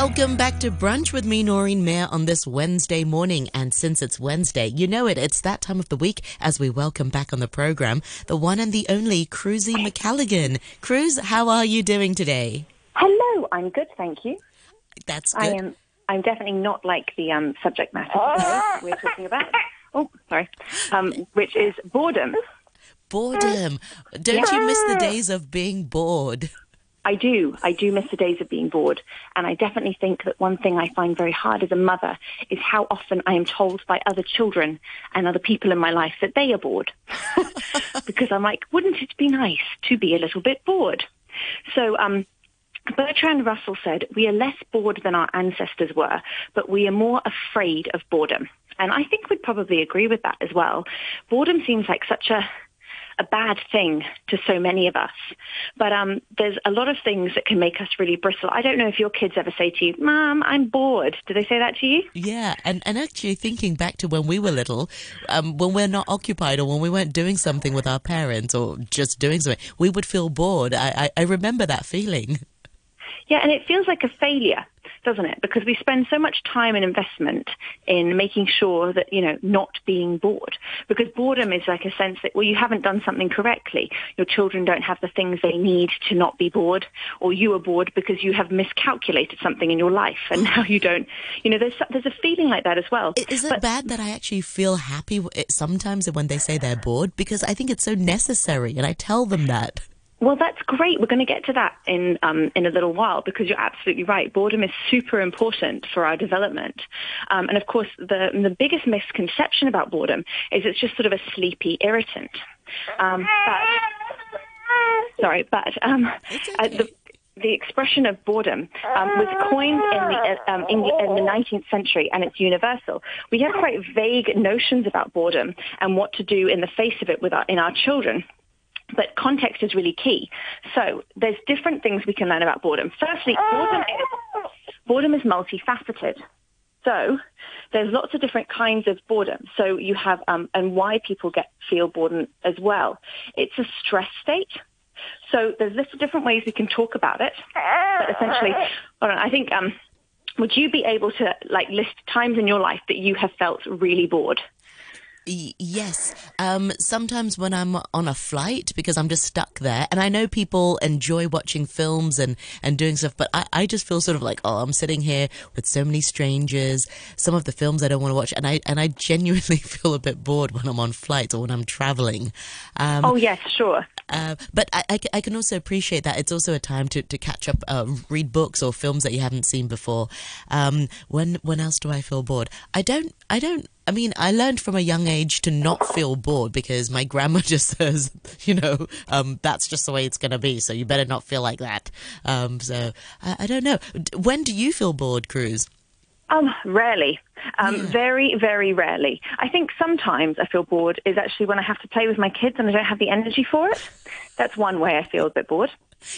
Welcome back to Brunch with me, Noreen Mayer, on this Wednesday morning. And since it's Wednesday, you know it's that time of the week as we welcome back on the program the one and the only Cruzanne Macalligan. Cruz, how are you doing today? Hello, I'm good, thank you. That's good. I'm definitely not like the subject matter we're talking about. Oh, sorry. Which is boredom. Boredom. Don't you miss the days of being bored? I do miss the days of being bored. And I definitely think that one thing I find very hard as a mother is how often I am told by other children and other people in my life that they are bored. Because I'm like, wouldn't it be nice to be a little bit bored? So Bertrand Russell said, we are less bored than our ancestors were, but we are more afraid of boredom. And I think we'd probably agree with that as well. Boredom seems like such a bad thing to so many of us. But there's a lot of things that can make us really bristle. I don't know if your kids ever say to you, Mom, I'm bored. Do they say that to you? Yeah, and actually thinking back to when we were little, when we're not occupied or when we weren't doing something with our parents or just doing something, we would feel bored. I remember that feeling. Yeah, and it feels like a failure, doesn't it? Because we spend so much time and investment in making sure that, you know, not being bored. Because boredom is like a sense that, well, you haven't done something correctly. Your children don't have the things they need to not be bored, or you are bored because you have miscalculated something in your life and now you don't, you know, there's a feeling like that as well. Is it bad that I actually feel happy sometimes when they say they're bored? Because I think it's so necessary and I tell them that. Well, that's great. We're going to get to that in a little while because you're absolutely right. Boredom is super important for our development. And of course, the biggest misconception about boredom is it's just sort of a sleepy irritant. The expression of boredom was coined in the 19th century, and it's universal. We have quite vague notions about boredom and what to do in the face of it in our children. But context is really key. So there's different things we can learn about boredom. Firstly, boredom is multifaceted. So there's lots of different kinds of boredom. So you have and why people feel boredom as well. It's a stress state. So there's different ways we can talk about it. But essentially, I think, would you be able to like list times in your life that you have felt really bored? Yes. Sometimes when I'm on a flight because I'm just stuck there, and I know people enjoy watching films and doing stuff, but I just feel sort of like, oh, I'm sitting here with so many strangers, some of the films I don't want to watch, and I genuinely feel a bit bored when I'm on flights or when I'm traveling. Oh, yes, sure. But I can also appreciate that it's also a time to catch up, read books or films that you haven't seen before. When else do I feel bored? I learned from a young age to not feel bored because my grandma just says, you know, that's just the way it's going to be. So you better not feel like that. So I don't know. When do you feel bored, Cruz? Rarely. Very, very rarely. I think sometimes I feel bored is actually when I have to play with my kids and I don't have the energy for it. That's one way I feel a bit bored.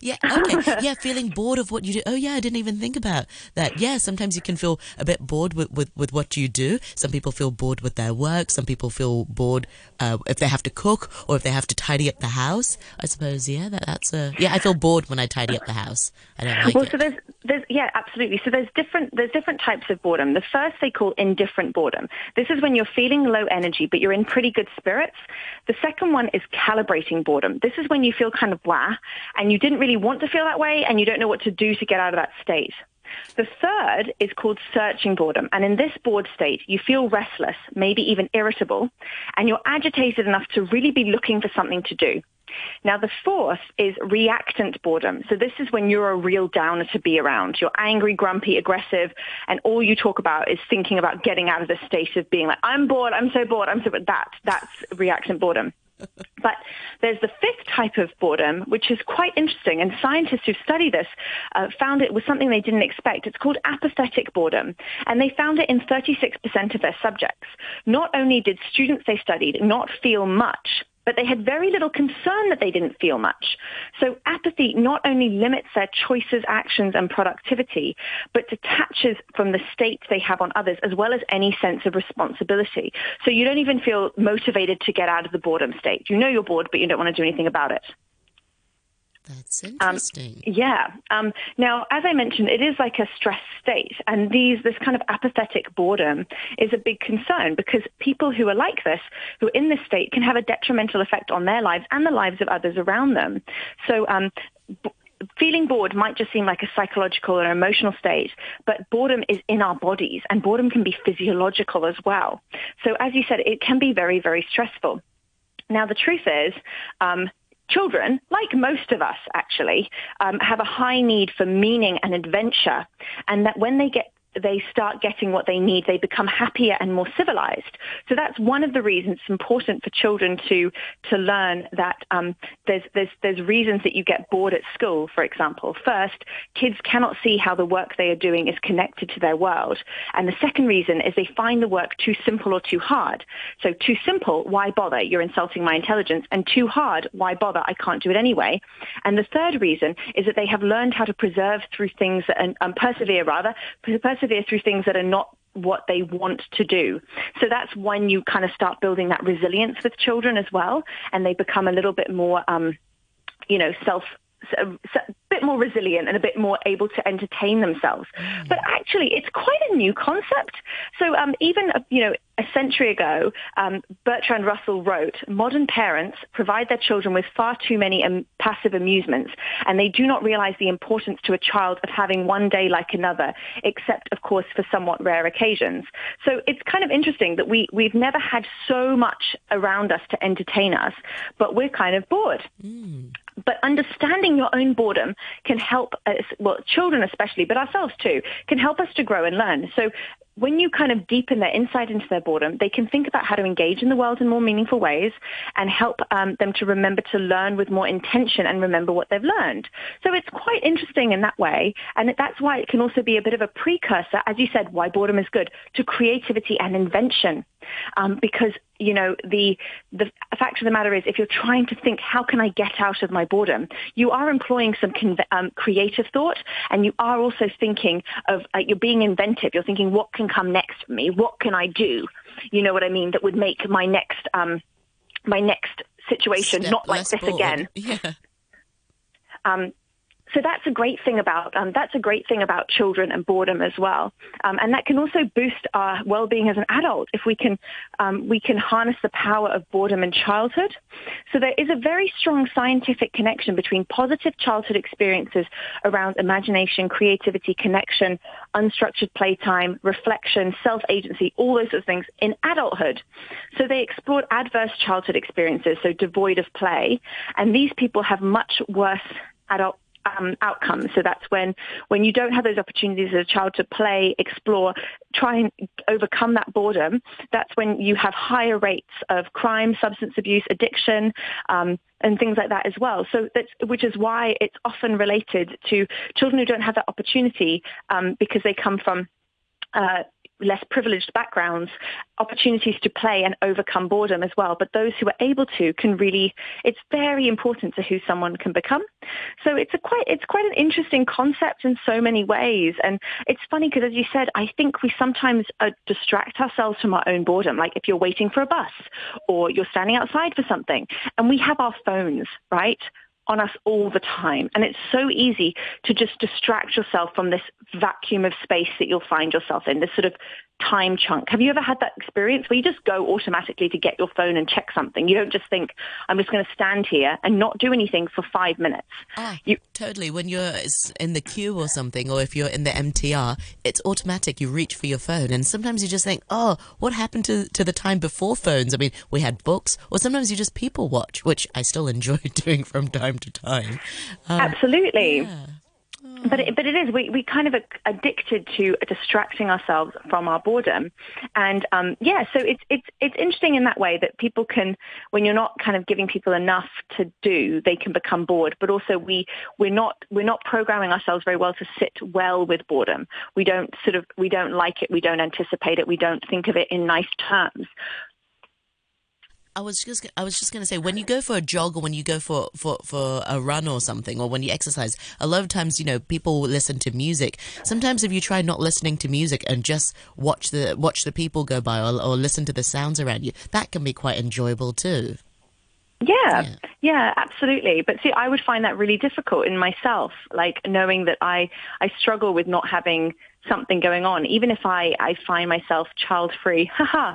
Yeah, okay. Yeah, feeling bored of what you do. Oh, yeah, I didn't even think about that. Yeah, sometimes you can feel a bit bored with what you do. Some people feel bored with their work. Some people feel bored if they have to cook or if they have to tidy up the house. I suppose, yeah, that's I feel bored when I tidy up the house. I don't like it. So there's absolutely. So there's different types of boredom. The first they call indifferent boredom. This is when you're feeling low energy, but you're in pretty good spirits. The second one is calibrating boredom. This is when you feel kind of blah and you didn't really want to feel that way and you don't know what to do to get out of that state. The third is called searching boredom. And in this bored state, you feel restless, maybe even irritable, and you're agitated enough to really be looking for something to do. Now, the fourth is reactant boredom. So this is when you're a real downer to be around. You're angry, grumpy, aggressive, and all you talk about is thinking about getting out of the state of being like, I'm bored, I'm so bored, I'm so bored. That's reactant boredom. But there's the fifth type of boredom, which is quite interesting, and scientists who study this found it was something they didn't expect. It's called apathetic boredom, and they found it in 36% of their subjects. Not only did students they studied not feel much, but they had very little concern that they didn't feel much. So apathy not only limits their choices, actions, and productivity, but detaches from the state they have on others, as well as any sense of responsibility. So you don't even feel motivated to get out of the boredom state. You know you're bored, but you don't want to do anything about it. That's interesting. Now, as I mentioned, it is like a stress state, and this kind of apathetic boredom is a big concern, because people who are like this, who are in this state, can have a detrimental effect on their lives and the lives of others around them. So feeling bored might just seem like a psychological or emotional state, but boredom is in our bodies, and boredom can be physiological as well. So as you said, it can be very, very stressful. Now, the truth is, children, like most of us actually, have a high need for meaning and adventure, and that when they start getting what they need, they become happier and more civilized. So that's one of the reasons it's important for children to learn that there's reasons that you get bored at school, for example. First, kids cannot see how the work they are doing is connected to their world. And the second reason is they find the work too simple or too hard. So too simple, why bother? You're insulting my intelligence. And too hard, why bother? I can't do it anyway. And the third reason is that they have learned how to persevere through things that are not what they want to do. So that's when you kind of start building that resilience with children as well, and they become a little bit more, a bit more resilient and a bit more able to entertain themselves. But actually, it's quite a new concept. So a century ago, Bertrand Russell wrote, "Modern parents provide their children with far too many passive amusements, and they do not realize the importance to a child of having one day like another, except, of course, for somewhat rare occasions." So it's kind of interesting that we've never had so much around us to entertain us, but we're kind of bored. Mm. But understanding your own boredom can help us, well, children especially, but ourselves too, can help us to grow and learn. So when you kind of deepen their insight into their boredom, they can think about how to engage in the world in more meaningful ways, and help them to remember to learn with more intention and remember what they've learned. So it's quite interesting in that way. And that's why it can also be a bit of a precursor, as you said, why boredom is good, to creativity and invention. Because, the fact of the matter is, if you're trying to think, how can I get out of my boredom, you are employing some creative thought, and you are also thinking of, you're being inventive. You're thinking, what can come next for me? What can I do? You know what I mean? That would make my next situation step not like this bored. Again. Yeah. So that's a great thing about children and boredom as well, and that can also boost our well-being as an adult if we can harness the power of boredom in childhood. So there is a very strong scientific connection between positive childhood experiences around imagination, creativity, connection, unstructured playtime, reflection, self-agency, all those sorts of things in adulthood. So they explored adverse childhood experiences, so devoid of play, and these people have much worse adult outcomes. So that's when you don't have those opportunities as a child to play, explore, try and overcome that boredom, that's when you have higher rates of crime, substance abuse, addiction, and things like that as well. So which is why it's often related to children who don't have that opportunity, because they come from less privileged backgrounds, opportunities to play and overcome boredom as well. But those who are able to can really, it's very important to who someone can become. So it's quite an interesting concept in so many ways. And it's funny because, as you said, I think we sometimes distract ourselves from our own boredom. Like if you're waiting for a bus or you're standing outside for something, and we have our phones, right, on us all the time. And it's so easy to just distract yourself from this vacuum of space that you'll find yourself in, this sort of time chunk. Have you ever had that experience where you just go automatically to get your phone and check something? You don't just think, I'm just going to stand here and not do anything for 5 minutes. Totally. When you're in the queue or something, or if you're in the MTR, it's automatic. You reach for your phone. And sometimes you just think, oh, what happened to the time before phones? I mean, we had books, or sometimes you just people watch, which I still enjoy doing from time to time. Absolutely. Yeah. But it is, we kind of addicted to distracting ourselves from our boredom. And so it's interesting in that way that people can, when you're not kind of giving people enough to do, they can become bored. But also we're not programming ourselves very well to sit well with boredom. We don't like it. We don't anticipate it. We don't think of it in nice terms. I was just going to say, when you go for a jog, or when you go for a run or something, or when you exercise, a lot of times, people listen to music. Sometimes if you try not listening to music and just watch the people go by, or listen to the sounds around you, that can be quite enjoyable too. Yeah, absolutely. But see, I would find that really difficult in myself, like knowing that I struggle with not having something going on, even if I find myself child-free,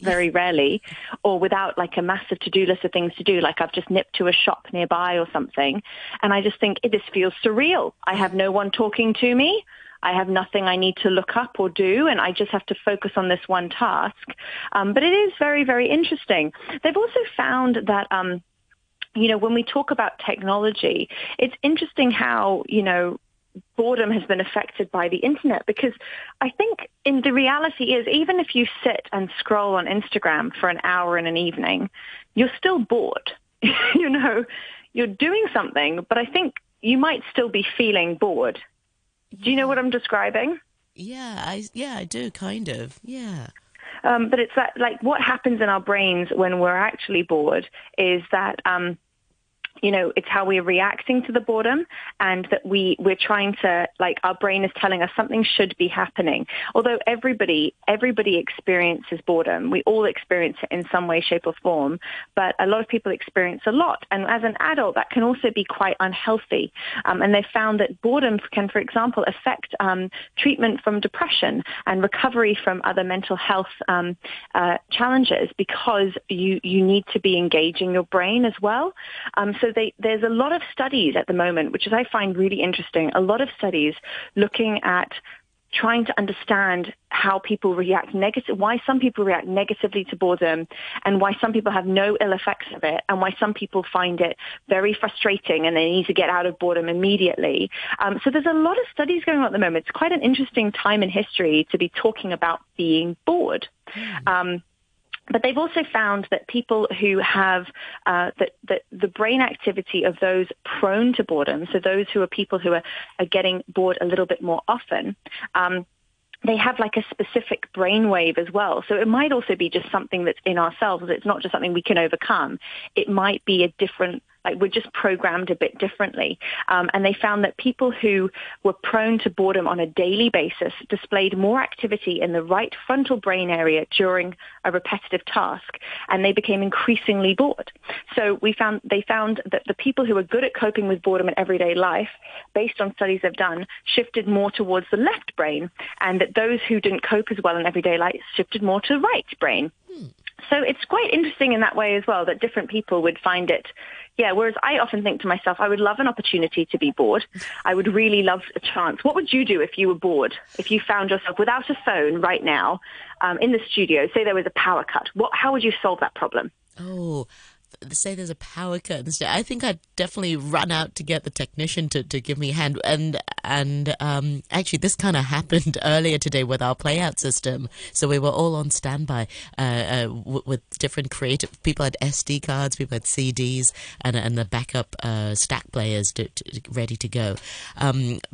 very rarely, or without like a massive to-do list of things to do, like I've just nipped to a shop nearby or something, and I just think, this feels surreal. I have no one talking to me. I have nothing I need to look up or do, and I just have to focus on this one task. But it is very, very interesting. They've also found that, when we talk about technology, it's interesting how, boredom has been affected by the internet, because I think in the reality is, even if you sit and scroll on Instagram for an hour in an evening, you're still bored. You're doing something, but I think you might still be feeling bored. Do you know what I'm describing? Yeah, I do, kind of. Yeah. But it's that, like, what happens in our brains when we're actually bored is that, it's how we're reacting to the boredom, and that we're trying to, like, our brain is telling us something should be happening. Although everybody experiences boredom. We all experience it in some way, shape or form, but a lot of people experience a lot. And as an adult, that can also be quite unhealthy. And they found that boredom can, for example, affect treatment from depression and recovery from other mental health challenges, because you need to be engaging your brain as well. So there's a lot of studies at the moment, which is, I find really interesting, a lot of studies looking at trying to understand how people react negative, why some people react negatively to boredom, and why some people have no ill effects of it, and why some people find it very frustrating and they need to get out of boredom immediately. So there's a lot of studies going on at the moment. It's quite an interesting time in history to be talking about being bored. But they've also found that people who have that the brain activity of those prone to boredom, so those who are people who are getting bored a little bit more often, they have like a specific brainwave as well. So it might also be just something that's in ourselves. It's not just something we can overcome. It might be a different, like we're just programmed a bit differently. And they found that people who were prone to boredom on a daily basis displayed more activity in the right frontal brain area during a repetitive task, and they became increasingly bored. So they found that the people who were good at coping with boredom in everyday life, based on studies they've done, shifted more towards the left brain, and that those who didn't cope as well in everyday life shifted more to the right brain. So it's quite interesting in that way as well, that different people would find it. Yeah, whereas I often think to myself, I would love an opportunity to be bored. I would really love a chance. What would you do if you were bored? If you found yourself without a phone right now in the studio, say there was a power cut, how would you solve that problem? Oh, say there's a power cut in the studio. I think I'd definitely run out to get the technician to give me a hand. And actually, this kind of happened earlier today with our playout system. So we were all on standby with different creative people. Had SD cards, people had CDs, and the backup stack players ready to go.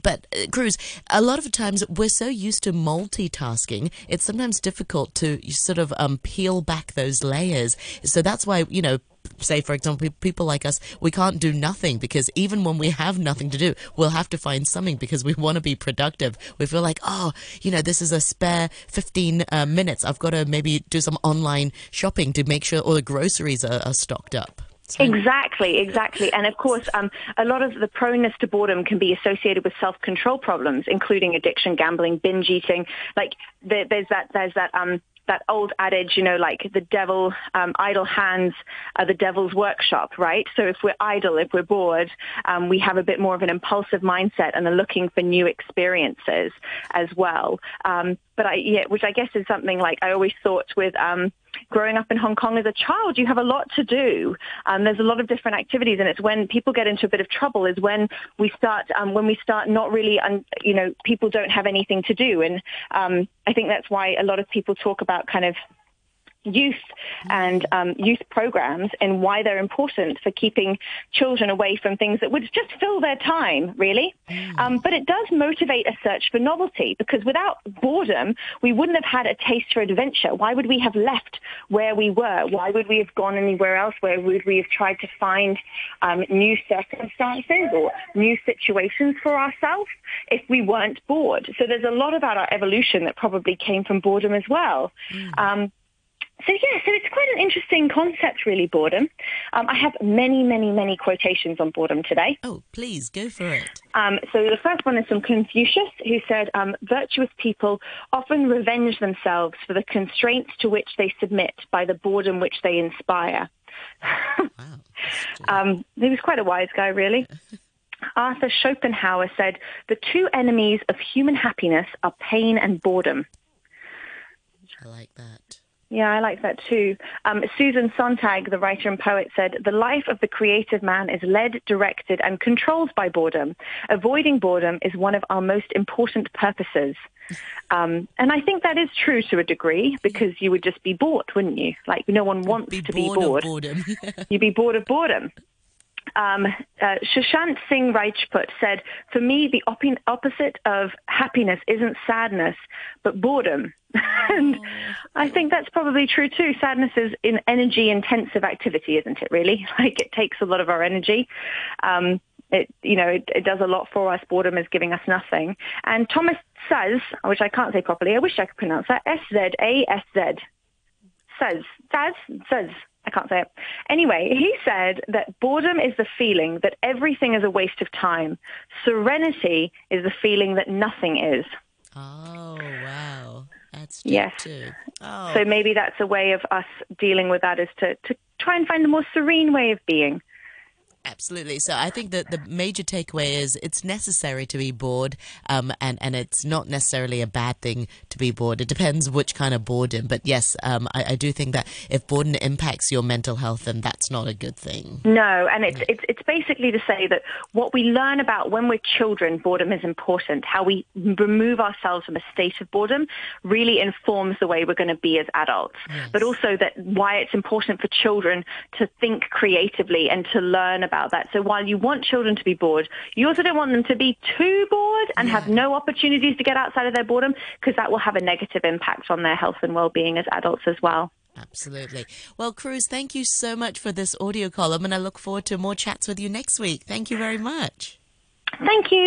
But Cruz, a lot of times we're so used to multitasking, it's sometimes difficult to sort of peel back those layers. So that's why say, for example, people like us, we can't do nothing, because even when we have nothing to do, we'll have to find something because we want to be productive. We feel like, this is a spare 15 minutes. I've got to maybe do some online shopping to make sure all the groceries are stocked up. Exactly. And of course, a lot of the proneness to boredom can be associated with self-control problems, including addiction, gambling, binge eating. Like there's that old adage, like the devil, idle hands are the devil's workshop, right? So if we're idle, if we're bored, we have a bit more of an impulsive mindset and are looking for new experiences as well. Which I guess is something like I always thought with growing up in Hong Kong as a child, you have a lot to do. There's a lot of different activities, and it's when people get into a bit of trouble is when we start not really, people don't have anything to do. And I think that's why a lot of people talk about kind of youth and youth programs and why they're important for keeping children away from things that would just fill their time, really. But it does motivate a search for novelty, because without boredom, we wouldn't have had a taste for adventure. Why would we have left where we were? Why would we have gone anywhere else? Where would we have tried to find new circumstances or new situations for ourselves if we weren't bored? So there's a lot about our evolution that probably came from boredom as well. So it's quite an interesting concept, really, boredom. I have many quotations on boredom today. Oh, please, go for it. So the first one is from Confucius, who said, virtuous people often revenge themselves for the constraints to which they submit by the boredom which they inspire. Wow. He was quite a wise guy, really. Arthur Schopenhauer said, the two enemies of human happiness are pain and boredom. I like that. Yeah, I like that too. Susan Sontag, the writer and poet, said, the life of the creative man is led, directed, and controlled by boredom. Avoiding boredom is one of our most important purposes. And I think that is true to a degree, because you would just be bored, wouldn't you? Like, no one wants to be bored. You'd be bored of boredom. Sushant Singh Rajput said, for me, the opposite of happiness isn't sadness, but boredom. And I think that's probably true too. Sadness is an energy-intensive activity, isn't it, really? Like, it takes a lot of our energy. It does a lot for us. Boredom is giving us nothing. And Thomas Szasz, which I can't say properly, I wish I could pronounce that, S-Z-A-S-Z. Szasz. I can't say it. Anyway, he said that boredom is the feeling that everything is a waste of time. Serenity is the feeling that nothing is. Oh, wow. That's deep too. Oh. So maybe that's a way of us dealing with that, is to try and find a more serene way of being. Absolutely. So I think that the major takeaway is it's necessary to be bored, and it's not necessarily a bad thing to be bored. It depends which kind of boredom. But yes, I do think that if boredom impacts your mental health, then that's not a good thing. No, and it's basically to say that what we learn about when we're children, boredom is important. How we remove ourselves from a state of boredom really informs the way we're going to be as adults. Yes. But also that why it's important for children to think creatively and to learn about that. So while you want children to be bored, you also don't want them to be too bored and have no opportunities to get outside of their boredom, because that will have a negative impact on their health and well-being as adults as well. Absolutely. Well, Cruz, thank you so much for this audio column, and I look forward to more chats with you next week. Thank you very much. Thank you.